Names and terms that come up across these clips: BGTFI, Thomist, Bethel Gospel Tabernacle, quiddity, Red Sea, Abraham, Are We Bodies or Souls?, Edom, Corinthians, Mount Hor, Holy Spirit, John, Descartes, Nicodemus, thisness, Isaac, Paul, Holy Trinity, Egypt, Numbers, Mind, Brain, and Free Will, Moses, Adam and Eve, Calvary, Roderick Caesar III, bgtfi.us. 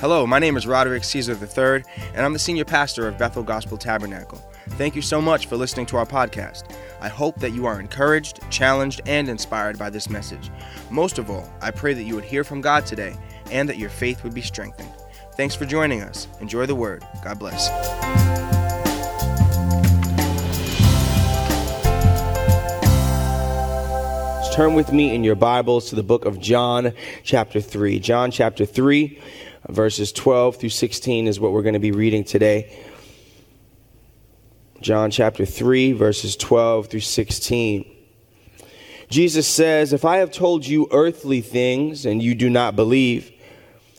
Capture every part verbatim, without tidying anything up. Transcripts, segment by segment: Hello, my name is Roderick Caesar the third, and I'm the senior pastor of Bethel Gospel Tabernacle. Thank you so much for listening to our podcast. I hope that you are encouraged, challenged, and inspired by this message. Most of all, I pray that you would hear from God today and that your faith would be strengthened. Thanks for joining us. Enjoy the word. God bless. Turn with me in your Bibles to the book of John chapter three. John chapter three. Verses twelve through sixteen is what we're going to be reading today. John chapter three, verses twelve through sixteen. Jesus says, "If I have told you earthly things and you do not believe,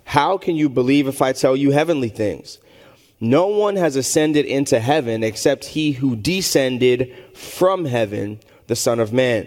how can you believe if I tell you heavenly things? No one has ascended into heaven except he who descended from heaven, the Son of Man.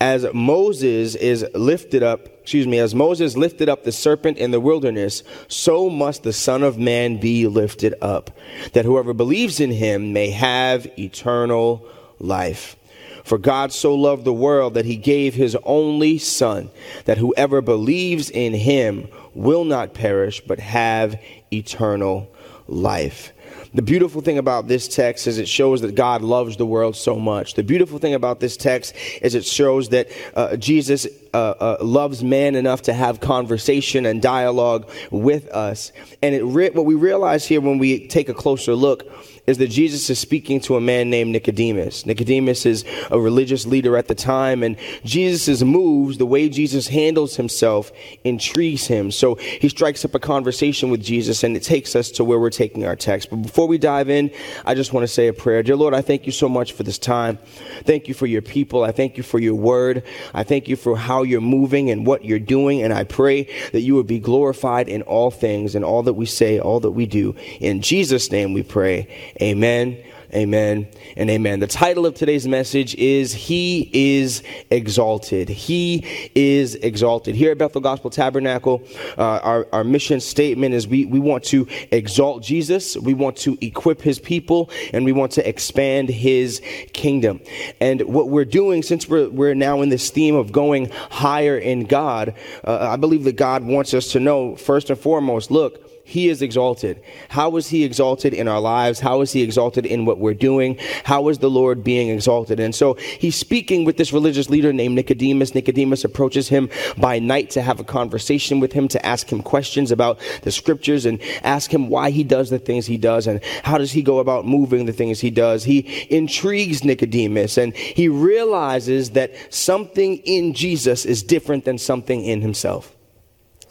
As Moses is lifted up, excuse me, as Moses lifted up the serpent in the wilderness, so must the Son of Man be lifted up, that whoever believes in him may have eternal life. For God so loved the world that he gave his only Son, that whoever believes in him will not perish but have eternal life." The beautiful thing about this text is it shows that God loves the world so much. The beautiful thing about this text is it shows that uh, Jesus uh, uh, loves man enough to have conversation and dialogue with us. And it re- what we realize here when we take a closer look is that Jesus is speaking to a man named Nicodemus. Nicodemus is a religious leader at the time, and Jesus' moves, the way Jesus handles himself, intrigues him. So he strikes up a conversation with Jesus, and it takes us to where we're taking our text. But before we dive in, I just want to say a prayer. Dear Lord, I thank you so much for this time. Thank you for your people. I thank you for your word. I thank you for how you're moving and what you're doing, and I pray that you would be glorified in all things, in all that we say, all that we do. In Jesus' name we pray. Amen, amen, and amen. The title of today's message is He is Exalted. He is Exalted. Here at Bethel Gospel Tabernacle, uh, our, our mission statement is we, we want to exalt Jesus, we want to equip his people, and we want to expand his kingdom. And what we're doing, since we're, we're now in this theme of going higher in God, uh, I believe that God wants us to know, first and foremost, look, He is exalted. How is he exalted in our lives? How is he exalted in what we're doing? How is the Lord being exalted? And so he's speaking with this religious leader named Nicodemus. Nicodemus approaches him by night to have a conversation with him, to ask him questions about the scriptures and ask him why he does the things he does and how does he go about moving the things he does. He intrigues Nicodemus, and he realizes that something in Jesus is different than something in himself.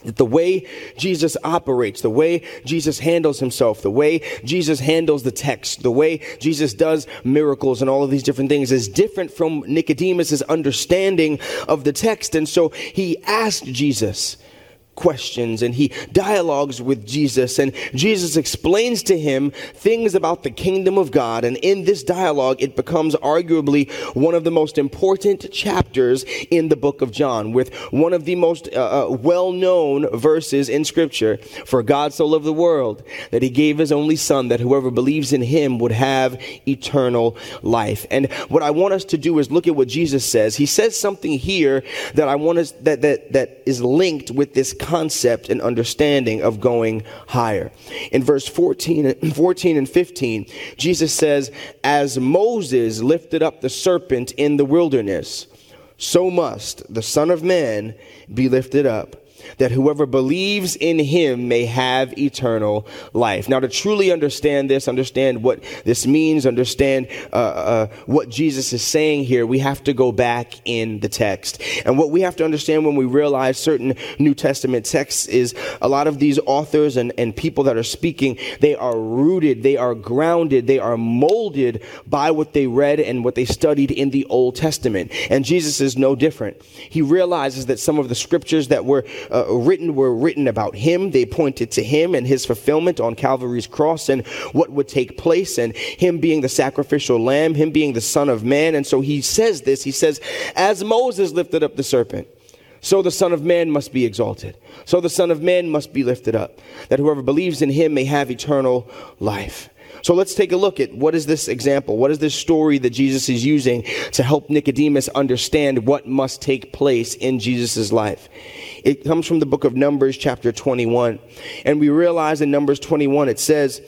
That the way Jesus operates, the way Jesus handles himself, the way Jesus handles the text, the way Jesus does miracles and all of these different things is different from Nicodemus's understanding of the text. And so he asked Jesus questions and he dialogues with Jesus, and Jesus explains to him things about the kingdom of God. And in this dialogue, it becomes arguably one of the most important chapters in the book of John, with one of the most uh, well-known verses in scripture. For God so loved the world that he gave his only Son, that whoever believes in him would have eternal life. And what I want us to do is look at what Jesus says. He says something here that I want us that that that is linked with this concept and understanding of going higher. In verse fourteen and fifteen, Jesus says, "As Moses lifted up the serpent in the wilderness, so must the Son of Man be lifted up, that whoever believes in him may have eternal life." Now, to truly understand this, understand what this means, understand uh, uh, what Jesus is saying here, we have to go back in the text. And what we have to understand when we realize certain New Testament texts is a lot of these authors and, and people that are speaking, they are rooted, they are grounded, they are molded by what they read and what they studied in the Old Testament. And Jesus is no different. He realizes that some of the scriptures that were Uh, written were written about him. They pointed to him and his fulfillment on Calvary's cross and what would take place, and him being the sacrificial lamb, him being the Son of Man. And so he says this, he says, "As Moses lifted up the serpent, so the Son of Man must be exalted. So the Son of Man must be lifted up, that whoever believes in him may have eternal life." So let's take a look at what is this example? What is this story that Jesus is using to help Nicodemus understand what must take place in Jesus' life? It comes from the book of Numbers chapter twenty-one. And we realize in Numbers twenty-one, it says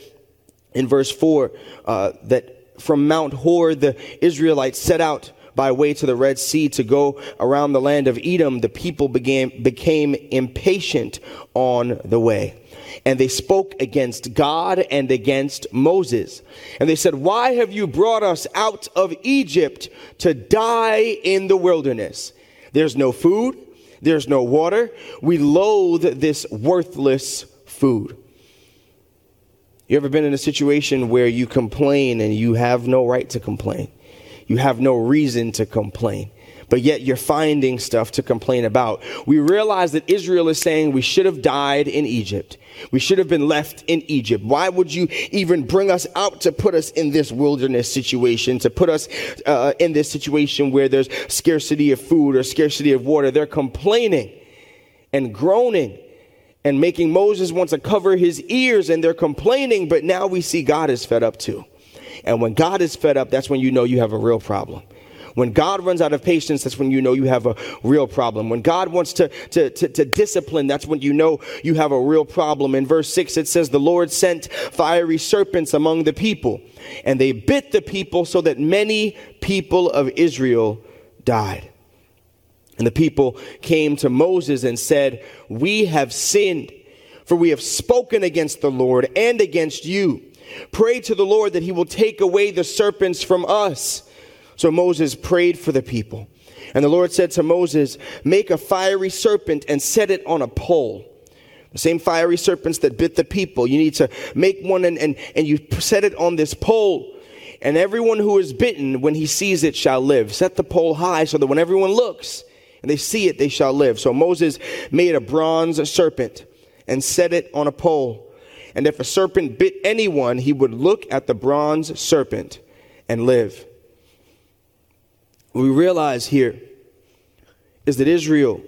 in verse four, uh, that from Mount Hor, the Israelites set out by way to the Red Sea to go around the land of Edom. The people began, became impatient on the way. And they spoke against God and against Moses. And they said, "Why have you brought us out of Egypt to die in the wilderness? There's no food. There's no water. We loathe this worthless food." You ever been in a situation where you complain and you have no right to complain? You have no reason to complain, but yet you're finding stuff to complain about. We realize that Israel is saying we should have died in Egypt. We should have been left in Egypt. Why would you even bring us out to put us in this wilderness situation, to put us uh, in this situation where there's scarcity of food or scarcity of water? They're complaining and groaning and making Moses want to cover his ears, and they're complaining, but now we see God is fed up too. And when God is fed up, that's when you know you have a real problem. When God runs out of patience, that's when you know you have a real problem. When God wants to, to, to, to discipline, that's when you know you have a real problem. In verse six, it says, "The Lord sent fiery serpents among the people, and they bit the people so that many people of Israel died. And the people came to Moses and said, 'We have sinned, for we have spoken against the Lord and against you. Pray to the Lord that he will take away the serpents from us.' So Moses prayed for the people. And the Lord said to Moses, 'Make a fiery serpent and set it on a pole.'" The same fiery serpents that bit the people. You need to make one and, and, and you set it on this pole. "And everyone who is bitten, when he sees it, shall live. Set the pole high so that when everyone looks and they see it, they shall live." So Moses made a bronze serpent and set it on a pole. And if a serpent bit anyone, he would look at the bronze serpent and live. What we realize here is that Israel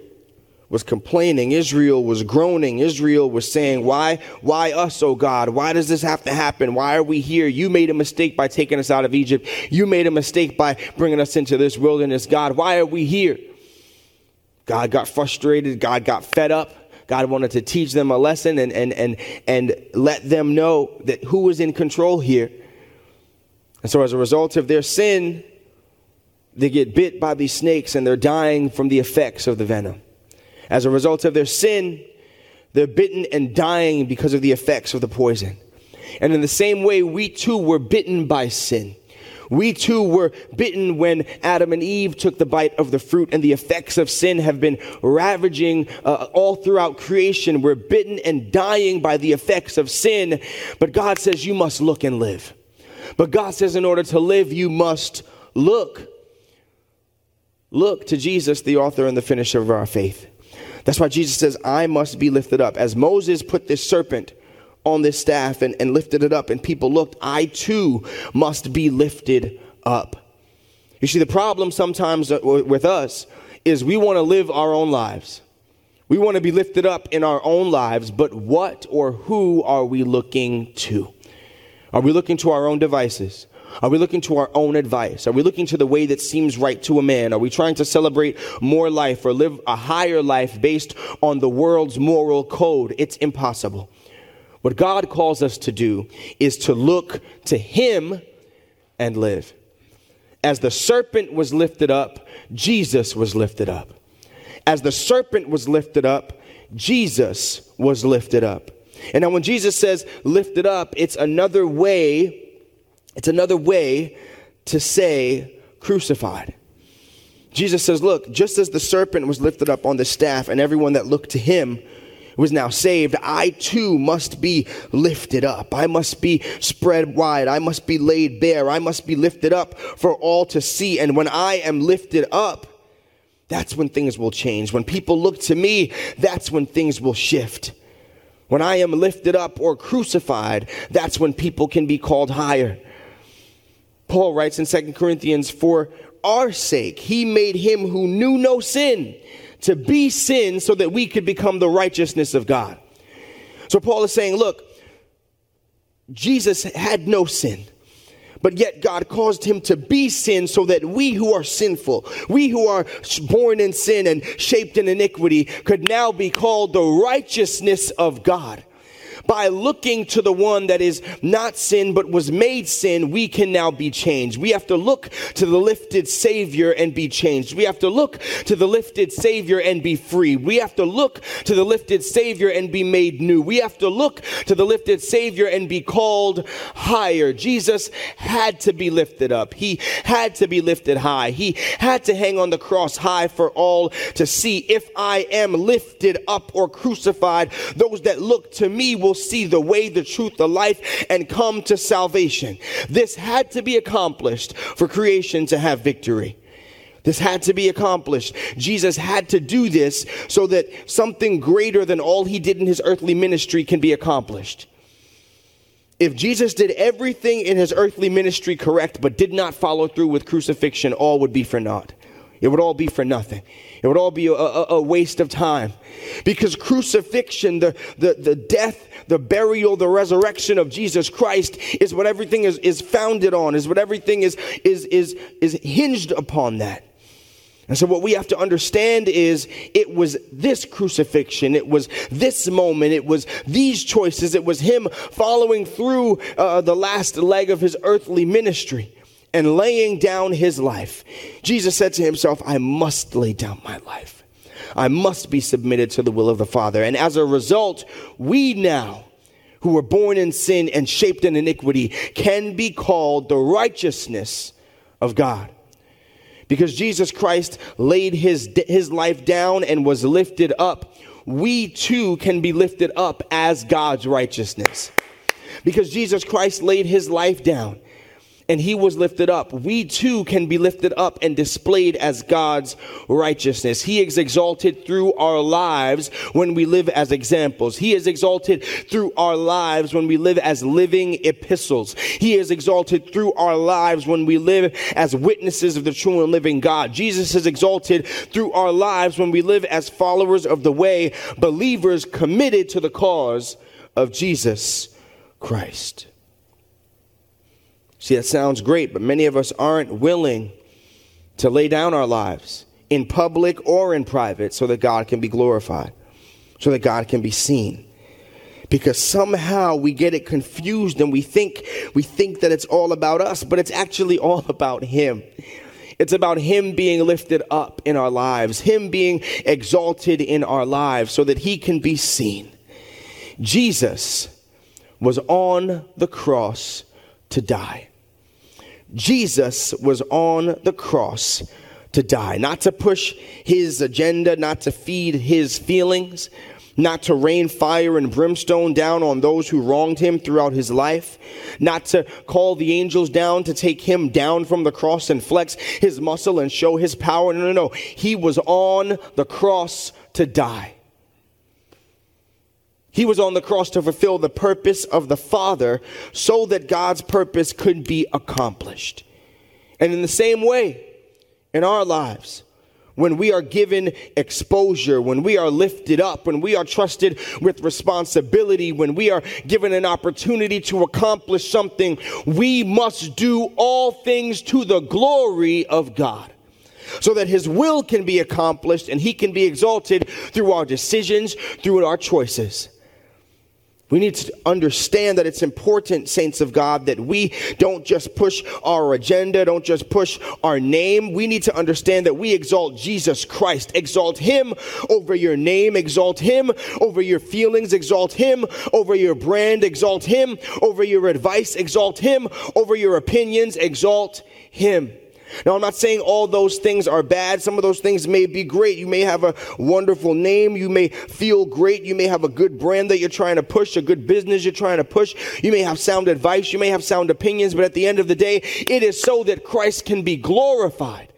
was complaining. Israel was groaning. Israel was saying, why, why us, oh God? Why does this have to happen? Why are we here? You made a mistake by taking us out of Egypt. You made a mistake by bringing us into this wilderness. God, why are we here? God got frustrated. God got fed up. God wanted to teach them a lesson and, and, and, and let them know that who was in control here. And so as a result of their sin, they get bit by these snakes and they're dying from the effects of the venom. As a result of their sin, they're bitten and dying because of the effects of the poison. And in the same way, we too were bitten by sin. We too were bitten when Adam and Eve took the bite of the fruit, and the effects of sin have been ravaging uh, all throughout creation. We're bitten and dying by the effects of sin. But God says you must look and live. But God says in order to live, you must look. Look to Jesus, the author and the finisher of our faith. That's why Jesus says, "I must be lifted up." As Moses put this serpent on this staff and, and lifted it up and people looked, I too must be lifted up. You see, the problem sometimes with us is we want to live our own lives. We want to be lifted up in our own lives, but what or who are we looking to? Are we looking to our own devices? Are we looking to our own advice? Are we looking to the way that seems right to a man? Are we trying to celebrate more life or live a higher life based on the world's moral code? It's impossible. What God calls us to do is to look to him and live. As the serpent was lifted up, Jesus was lifted up. As the serpent was lifted up, Jesus was lifted up. And now when Jesus says lifted up, it's another way It's another way to say crucified. Jesus says, look, just as the serpent was lifted up on the staff and everyone that looked to him was now saved, I too must be lifted up. I must be spread wide. I must be laid bare. I must be lifted up for all to see. And when I am lifted up, that's when things will change. When people look to me, that's when things will shift. When I am lifted up or crucified, that's when people can be called higher. Paul writes in Second Corinthians, "For our sake, he made him who knew no sin to be sin so that we could become the righteousness of God." So Paul is saying, look, Jesus had no sin, but yet God caused him to be sin so that we who are sinful, we who are born in sin and shaped in iniquity, could now be called the righteousness of God. By looking to the one that is not sin but was made sin, we can now be changed. We have to look to the lifted Savior and be changed. We have to look to the lifted Savior and be free. We have to look to the lifted Savior and be made new. We have to look to the lifted Savior and be called higher. Jesus had to be lifted up. He had to be lifted high. He had to hang on the cross high for all to see. If I am lifted up or crucified, those that look to me will see the way, the truth, the life, and come to salvation. This had to be accomplished for creation to have victory. This had to be accomplished. Jesus had to do this so that something greater than all he did in his earthly ministry can be accomplished. If Jesus did everything in his earthly ministry correct but did not follow through with crucifixion, all would be for naught. It would all be for nothing. It would all be a, a, a waste of time. Because crucifixion, the, the, the death, the burial, the resurrection of Jesus Christ is what everything is, is founded on, is what everything is, is, is, is hinged upon that. And so what we have to understand is it was this crucifixion, it was this moment, it was these choices, it was him following through uh, the last leg of his earthly ministry and laying down his life. Jesus said to himself, I must lay down my life. I must be submitted to the will of the Father. And as a result, we now, who were born in sin and shaped in iniquity, can be called the righteousness of God. Because Jesus Christ laid his, his life down and was lifted up, we too can be lifted up as God's righteousness. Because Jesus Christ laid his life down and he was lifted up, we too can be lifted up and displayed as God's righteousness. He is exalted through our lives when we live as examples. He is exalted through our lives when we live as living epistles. He is exalted through our lives when we live as witnesses of the true and living God. Jesus is exalted through our lives when we live as followers of the way, believers committed to the cause of Jesus Christ. See, that sounds great, but many of us aren't willing to lay down our lives in public or in private so that God can be glorified, so that God can be seen. Because somehow we get it confused and we think we think that it's all about us, but it's actually all about him. It's about him being lifted up in our lives, him being exalted in our lives so that he can be seen. Jesus was on the cross to die. Jesus was on the cross to die, not to push his agenda, not to feed his feelings, not to rain fire and brimstone down on those who wronged him throughout his life, not to call the angels down to take him down from the cross and flex his muscle and show his power. No, no, no. He was on the cross to die. He was on the cross to fulfill the purpose of the Father so that God's purpose could be accomplished. And in the same way, in our lives, when we are given exposure, when we are lifted up, when we are trusted with responsibility, when we are given an opportunity to accomplish something, we must do all things to the glory of God, so that his will can be accomplished and he can be exalted through our decisions, through our choices. We need to understand that it's important, saints of God, that we don't just push our agenda, don't just push our name. We need to understand that we exalt Jesus Christ. Exalt him over your name. Exalt him over your feelings. Exalt him over your brand. Exalt him over your advice. Exalt him over your opinions. Exalt him. Now, I'm not saying all those things are bad. Some of those things may be great. You may have a wonderful name. You may feel great. You may have a good brand that you're trying to push, a good business you're trying to push. You may have sound advice. You may have sound opinions. But at the end of the day, it is so that Christ can be glorified.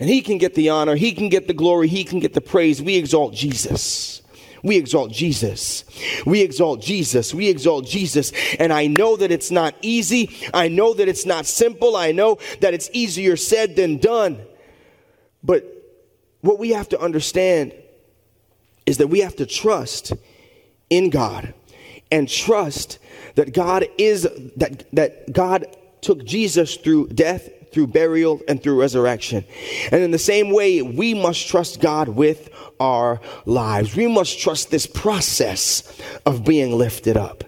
And he can get the honor. He can get the glory. He can get the praise. We exalt Jesus. We exalt Jesus. We exalt Jesus. We exalt Jesus. And I know that it's not easy. I know that it's not simple. I know that it's easier said than done. But what we have to understand is that we have to trust in God and trust that God is that that God took Jesus through death, through burial, and through resurrection. And in the same way, we must trust God with our lives. We must trust this process of being lifted up.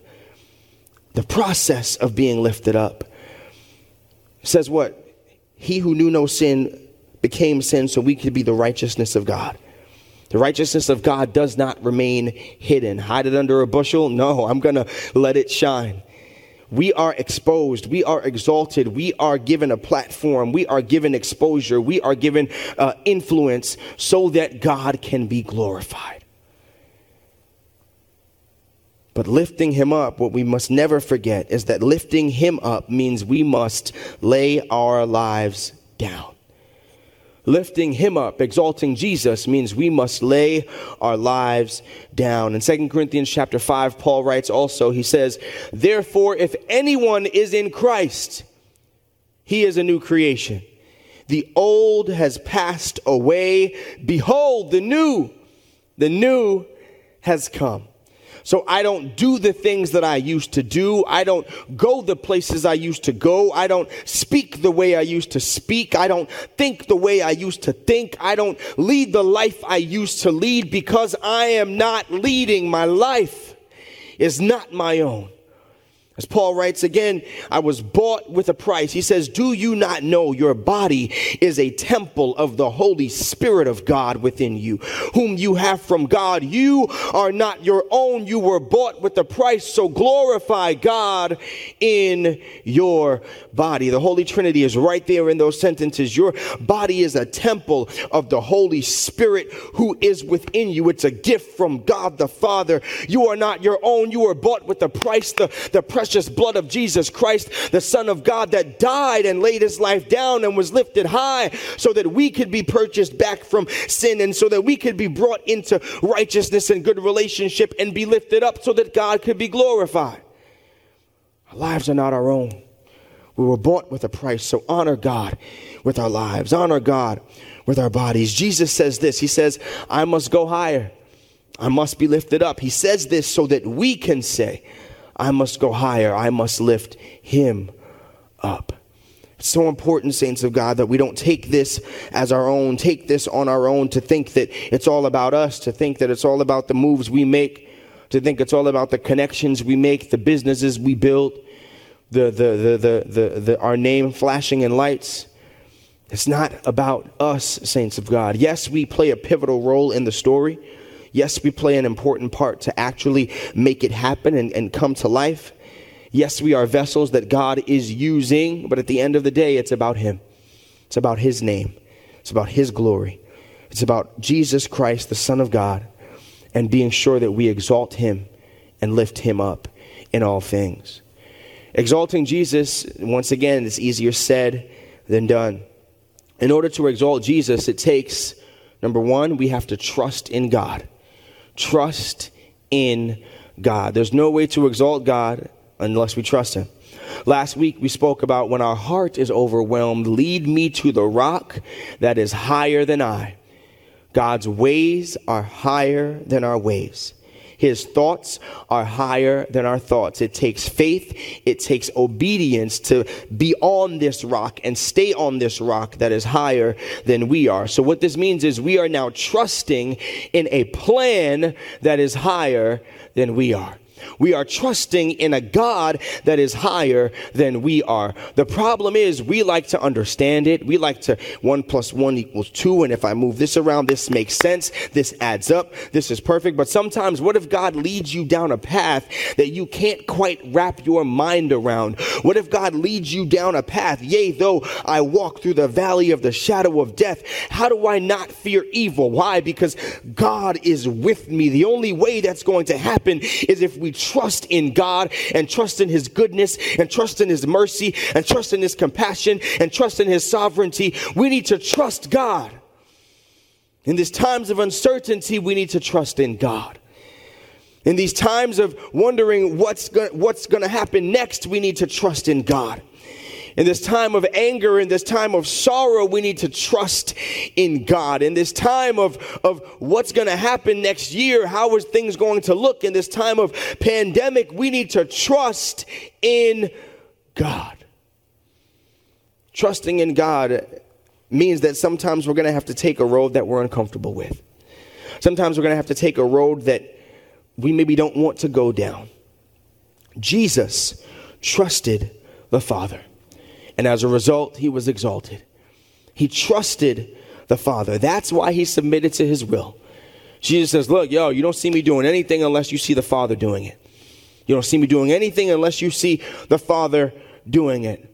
The process of being lifted up. It says what? He who knew no sin became sin so we could be the righteousness of God. The righteousness of God does not remain hidden. Hide it under a bushel? No, I'm going to let it shine. We are exposed. We are exalted. We are given a platform. We are given exposure. We are given uh, influence so that God can be glorified. But lifting him up, what we must never forget is that lifting him up means we must lay our lives down. Lifting him up, exalting Jesus, means we must lay our lives down. In Second Corinthians chapter five, Paul writes also, he says, "Therefore, if anyone is in Christ, he is a new creation. The old has passed away. Behold, the new, the new has come." So I don't do the things that I used to do. I don't go the places I used to go. I don't speak the way I used to speak. I don't think the way I used to think. I don't lead the life I used to lead because I am not leading. My life is not my own. As Paul writes again, I was bought with a price. He says, "Do you not know your body is a temple of the Holy Spirit of God within you, whom you have from God? You are not your own. You were bought with a price, so glorify God in your body." The Holy Trinity is right there in those sentences. Your body is a temple of the Holy Spirit who is within you. It's a gift from God the Father. You are not your own. You were bought with a price. The, the price precious blood of Jesus Christ, the Son of God, that died and laid his life down and was lifted high so that we could be purchased back from sin and so that we could be brought into righteousness and good relationship and be lifted up so that God could be glorified. Our lives are not our own. We were bought with a price, so honor God with our lives. Honor God with our bodies. Jesus says this. He says, "I must go higher. I must be lifted up." He says this so that we can say, "I must go higher. I must lift him up." It's so important, saints of God, that we don't take this as our own, take this on our own, to think that it's all about us, to think that it's all about the moves we make, to think it's all about the connections we make, the businesses we build, the the the the, the, the our name flashing in lights. It's not about us, saints of God. Yes, we play a pivotal role in the story. Yes, we play an important part to actually make it happen and, and come to life. Yes, we are vessels that God is using, but at the end of the day, it's about him. It's about his name. It's about his glory. It's about Jesus Christ, the Son of God, and being sure that we exalt him and lift him up in all things. Exalting Jesus, once again, is easier said than done. In order to exalt Jesus, it takes, number one, we have to trust in God. Trust in God. There's no way to exalt God unless we trust him. Last week we spoke about when our heart is overwhelmed, lead me to the rock that is higher than I. God's ways are higher than our ways. His thoughts are higher than our thoughts. It takes faith. It takes obedience to be on this rock and stay on this rock that is higher than we are. So what this means is we are now trusting in a plan that is higher than we are. We are trusting in a God that is higher than we are. The problem is we like to understand it. We like to one plus one equals two. And if I move this around, this makes sense. This adds up. This is perfect. But sometimes what if God leads you down a path that you can't quite wrap your mind around? What if God leads you down a path? Yea, though I walk through the valley of the shadow of death, how do I not fear evil? Why? Because God is with me. The only way that's going to happen is if we trust in God and trust in his goodness and trust in his mercy and trust in his compassion and trust in his sovereignty. We need to trust God. In these times of uncertainty, we need to trust in God. In these times of wondering what's going what's going to happen next, we need to trust in God. In this time of anger, in this time of sorrow, we need to trust in God. In this time of, of what's going to happen next year, how is things going to look? In this time of pandemic, we need to trust in God. Trusting in God means that sometimes we're going to have to take a road that we're uncomfortable with. Sometimes we're going to have to take a road that we maybe don't want to go down. Jesus trusted the Father, and as a result, he was exalted. He trusted the Father. That's why he submitted to his will. Jesus says, look, yo, you don't see me doing anything unless you see the Father doing it. You don't see me doing anything unless you see the Father doing it.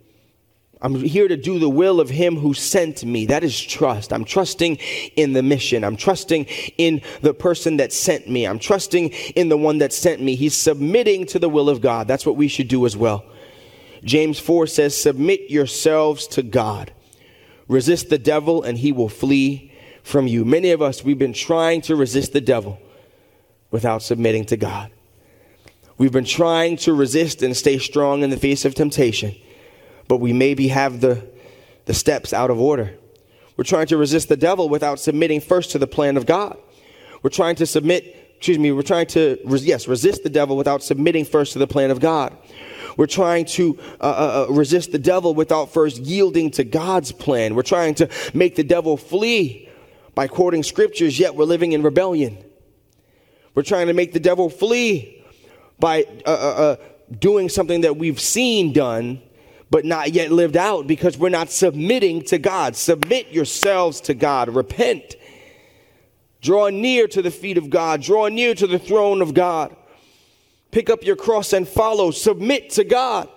I'm here to do the will of him who sent me. That is trust. I'm trusting in the mission. I'm trusting in the person that sent me. I'm trusting in the one that sent me. He's submitting to the will of God. That's what we should do as well. James four says, submit yourselves to God. Resist the devil and he will flee from you. Many of us, we've been trying to resist the devil without submitting to God. We've been trying to resist and stay strong in the face of temptation, but we maybe have the, the steps out of order. We're trying to resist the devil without submitting first to the plan of God. We're trying to submit, excuse me, we're trying to, yes, resist the devil without submitting first to the plan of God. We're trying to uh, uh, resist the devil without first yielding to God's plan. We're trying to make the devil flee by quoting scriptures, yet we're living in rebellion. We're trying to make the devil flee by uh, uh, uh, doing something that we've seen done, but not yet lived out because we're not submitting to God. Submit yourselves to God. Repent. Draw near to the feet of God. Draw near to the throne of God. Pick up your cross and follow. Submit to God.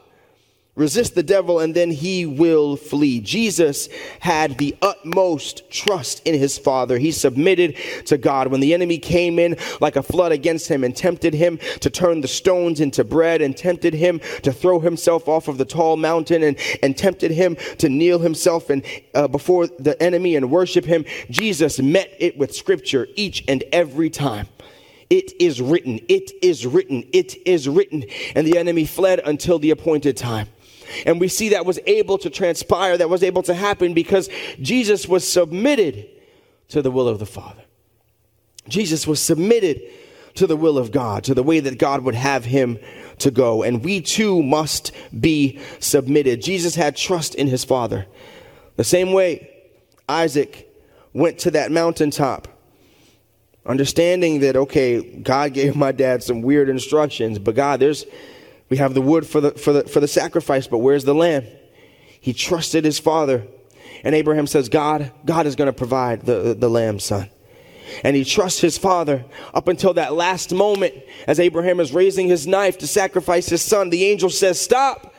Resist the devil and then he will flee. Jesus had the utmost trust in his Father. He submitted to God. When the enemy came in like a flood against him and tempted him to turn the stones into bread and tempted him to throw himself off of the tall mountain and, and tempted him to kneel himself and uh, before the enemy and worship him, Jesus met it with scripture each and every time. It is written, it is written, it is written. And the enemy fled until the appointed time. And we see that was able to transpire, that was able to happen because Jesus was submitted to the will of the Father. Jesus was submitted to the will of God, to the way that God would have him to go. And we too must be submitted. Jesus had trust in his Father. The same way Isaac went to that mountaintop, understanding that, okay, God gave my dad some weird instructions, but God, there's, we have the wood for the, for the, for the sacrifice, but where's the lamb? He trusted his Father. And Abraham says, God, God is going to provide the, the, the lamb, son. And he trusts his Father up until that last moment as Abraham is raising his knife to sacrifice his son. The angel says, stop.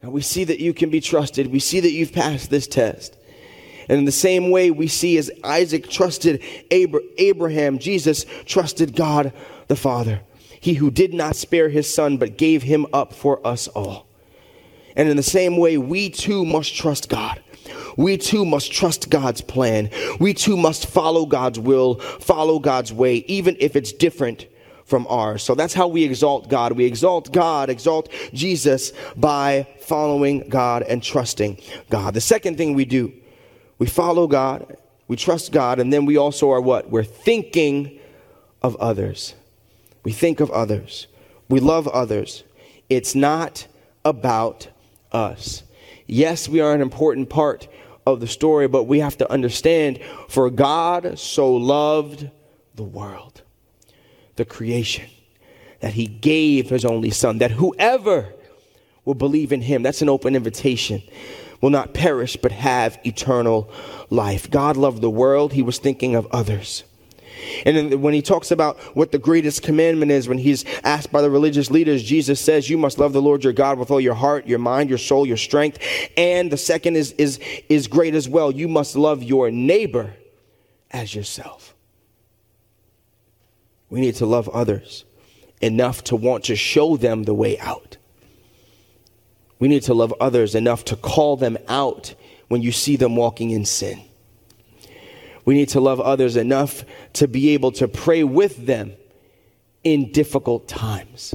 And we see that you can be trusted. We see that you've passed this test. And in the same way we see as Isaac trusted Abra- Abraham, Jesus trusted God the Father. He who did not spare his son, but gave him up for us all. And in the same way, we too must trust God. We too must trust God's plan. We too must follow God's will, follow God's way, even if it's different from ours. So that's how we exalt God. We exalt God, exalt Jesus by following God and trusting God. The second thing we do, we follow God, we trust God, and then we also are what? We're thinking of others. We think of others. We love others. It's not about us. Yes, we are an important part of the story, but we have to understand, for God so loved the world, the creation, that he gave his only son, that whoever will believe in him, that's an open invitation, will not perish but have eternal life. God loved the world. He was thinking of others. And then when he talks about what the greatest commandment is, when he's asked by the religious leaders, Jesus says, you must love the Lord your God with all your heart, your mind, your soul, your strength. And the second is, is, is great as well. You must love your neighbor as yourself. We need to love others enough to want to show them the way out. We need to love others enough to call them out when you see them walking in sin. We need to love others enough to be able to pray with them in difficult times.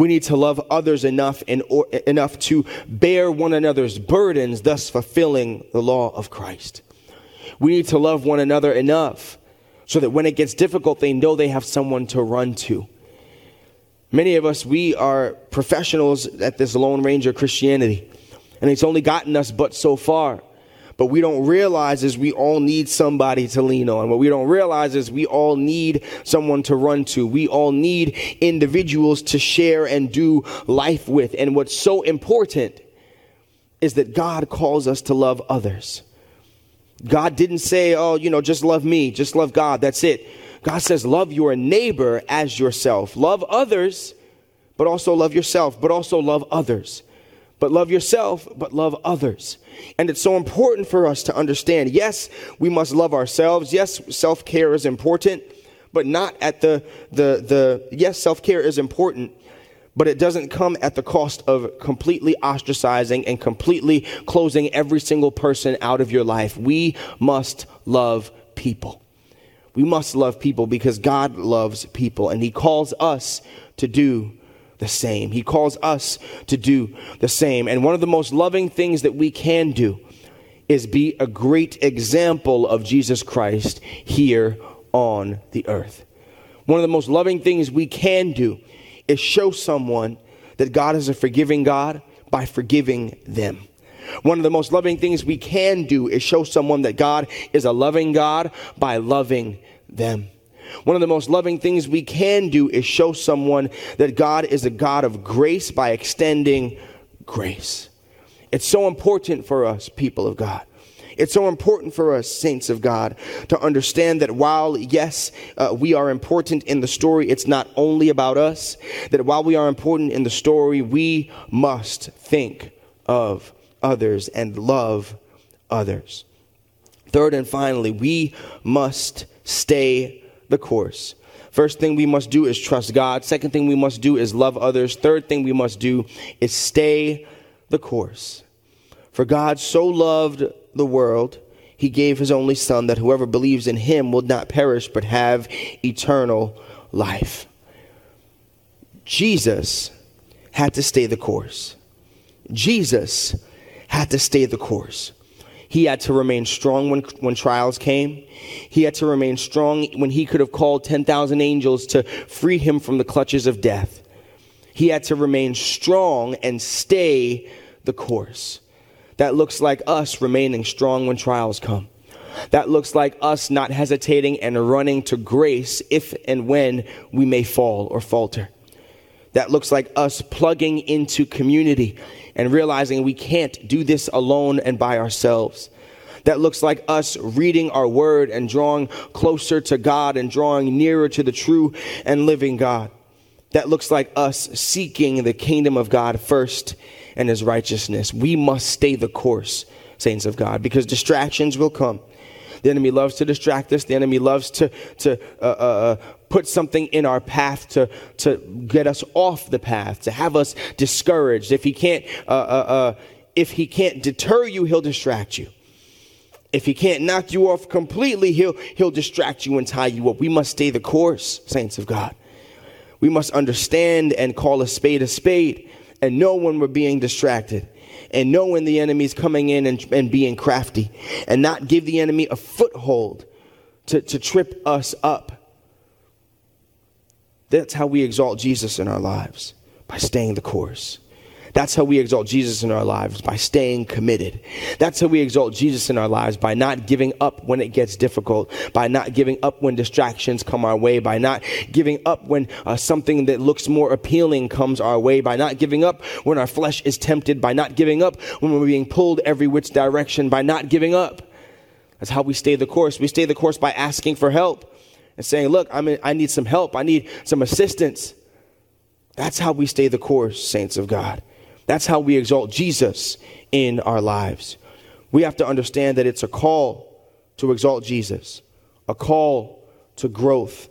We need to love others enough and or, enough to bear one another's burdens, thus fulfilling the law of Christ. We need to love one another enough so that when it gets difficult, they know they have someone to run to. Many of us, we are professionals at this Lone Ranger Christianity, and it's only gotten us but so far. But we don't realize is we all need somebody to lean on. What we don't realize is we all need someone to run to. We all need individuals to share and do life with. And what's so important is that God calls us to love others. God didn't say, oh, you know, just love me, just love God, that's it. God says, love your neighbor as yourself. Love others, but also love yourself, but also love others. But love yourself, but love others. And it's so important for us to understand, yes, we must love ourselves. Yes, self-care is important, but not at the, the, the, yes, self-care is important, but it doesn't come at the cost of completely ostracizing and completely closing every single person out of your life. We must love people. We must love people because God loves people, and he calls us to do the same. He calls us to do the same. And one of the most loving things that we can do is be a great example of Jesus Christ here on the earth. One of the most loving things we can do is show someone that God is a forgiving God by forgiving them. One of the most loving things we can do is show someone that God is a loving God by loving them. One of the most loving things we can do is show someone that God is a God of grace by extending grace. It's so important for us, people of God. It's so important for us, saints of God, to understand that while, yes, uh, we are important in the story, it's not only about us. That while we are important in the story, we must think of others and love others. Third and finally, we must stay the course. First thing we must do is trust God. Second thing we must do is love others. Third thing we must do is stay the course. For God so loved the world, he gave his only son, that whoever believes in him will not perish but have eternal life. Jesus had to stay the course. Jesus had to stay the course. He had to remain strong when, when trials came. He had to remain strong when he could have called ten thousand angels to free him from the clutches of death. He had to remain strong and stay the course. That looks like us remaining strong when trials come. That looks like us not hesitating and running to grace if and when we may fall or falter. That looks like us plugging into community and realizing we can't do this alone and by ourselves. That looks like us reading our word and drawing closer to God and drawing nearer to the true and living God. That looks like us seeking the kingdom of God first and his righteousness. We must stay the course, saints of God, because distractions will come. The enemy loves to distract us. The enemy loves to to uh, uh, put something in our path to to get us off the path, to have us discouraged. If he can't uh, uh, uh, if he can't deter you, he'll distract you. If he can't knock you off completely, he'll he'll distract you and tie you up. We must stay the course, saints of God. We must understand and call a spade a spade, and know when we're being distracted. And know when the enemy's coming in and, and being crafty. And not give the enemy a foothold to, to trip us up. That's how we exalt Jesus in our lives. By staying the course. That's how we exalt Jesus in our lives. By staying committed. That's how we exalt Jesus in our lives. By not giving up when it gets difficult. By not giving up when distractions come our way. By not giving up when uh, something that looks more appealing comes our way. By not giving up when our flesh is tempted. By not giving up when we're being pulled every which direction. By not giving up. That's how we stay the course. We stay the course by asking for help. And saying, look, I'm in, I need some help. I need some assistance. That's how we stay the course, saints of God. That's how we exalt Jesus in our lives. We have to understand that it's a call to exalt Jesus, a call to growth,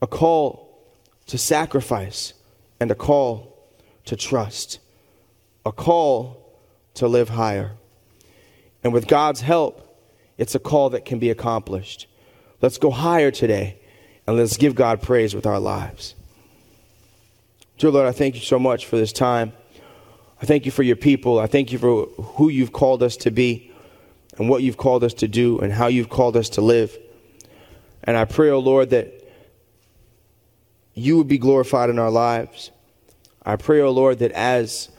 a call to sacrifice, and a call to trust, a call to live higher. And with God's help, it's a call that can be accomplished. Let's go higher today, and let's give God praise with our lives. Dear Lord, I thank you so much for this time. I thank you for your people. I thank you for who you've called us to be and what you've called us to do and how you've called us to live. And I pray, O Lord, that you would be glorified in our lives. I pray, O Lord, that as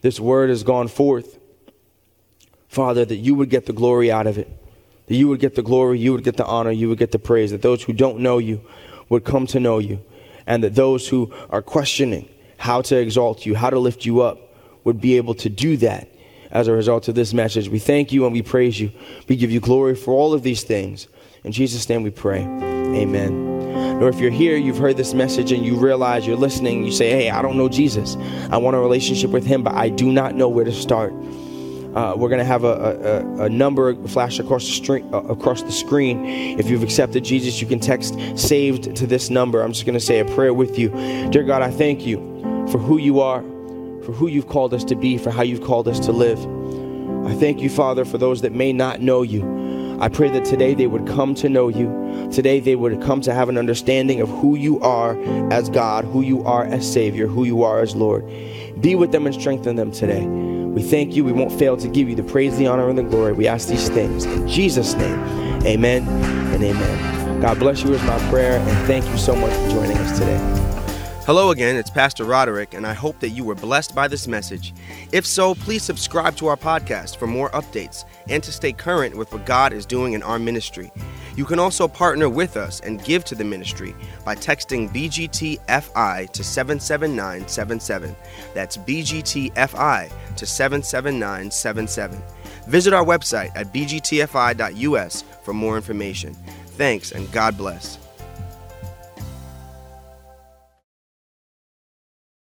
this word has gone forth, Father, that you would get the glory out of it. That you would get the glory, you would get the honor, you would get the praise. That those who don't know you would come to know you. And that those who are questioning how to exalt you, how to lift you up, would be able to do that as a result of this message. We thank you and we praise you. We give you glory for all of these things. In Jesus' name we pray. Amen. Or if you're here, you've heard this message and you realize you're listening, you say, hey, I don't know Jesus. I want a relationship with him, but I do not know where to start. Uh, we're going to have a, a, a number flash across the, string, uh, across the screen. If you've accepted Jesus, you can text SAVED to this number. I'm just going to say a prayer with you. Dear God, I thank you for who you are, for who you've called us to be, for how you've called us to live. I thank you, Father, for those that may not know you. I pray that today they would come to know you. Today they would come to have an understanding of who you are as God, who you are as Savior, who you are as Lord. Be with them and strengthen them today. We thank you. We won't fail to give you the praise, the honor, and the glory. We ask these things in Jesus' name. Amen and amen. God bless you is my prayer, and thank you so much for joining us today. Hello again. It's Pastor Roderick, and I hope that you were blessed by this message. If so, please subscribe to our podcast for more updates and to stay current with what God is doing in our ministry. You can also partner with us and give to the ministry by texting B G T F I to seven seven nine seven seven. That's B G T F I to seven seven nine seven seven. Visit our website at b g t f i dot u s for more information. Thanks and God bless.